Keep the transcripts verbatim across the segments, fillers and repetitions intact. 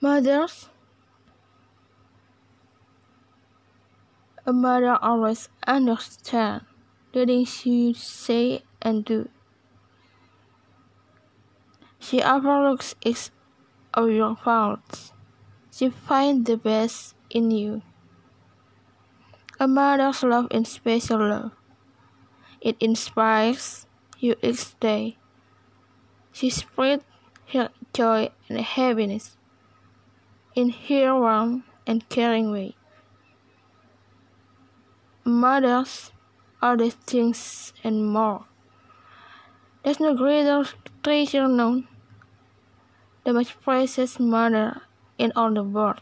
Mothers. A mother always understands the things she say and do. She overlooks each of your faults. She finds the best in you. A mother's love is special love. It inspires you each day. She spreads her joy and happiness in her warm and caring way. Mothers are these things and more. There's no greater treasure known the most precious mother in all the world.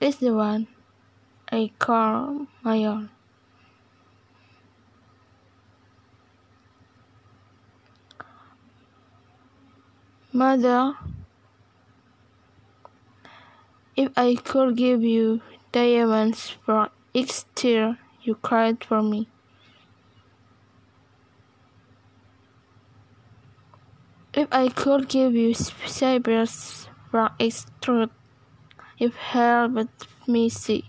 It's the one I call my own. Mother, if I could give you diamonds for each tear you cried for me, if I could give you sabers for each truth you've helped me see,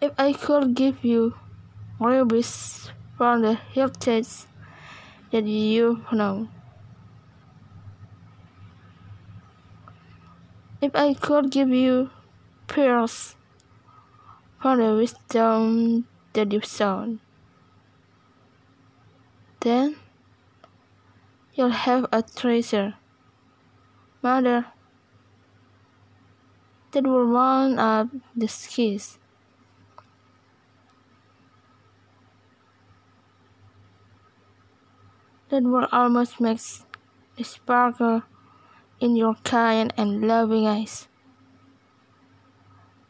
if I could give you rubies for the heritage that you know, if I could give you pearls for the wisdom that you've shown, then you'll have a treasure, mother, that will mount up the skies. That will almost make a sparkle in your kind and loving eyes.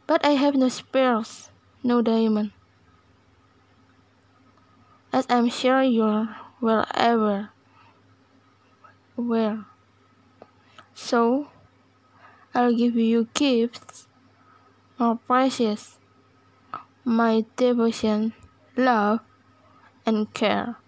But I have no pearls, no diamond, as I'm sure you will ever wear. So I'll give you gifts more precious, my devotion, love, and care.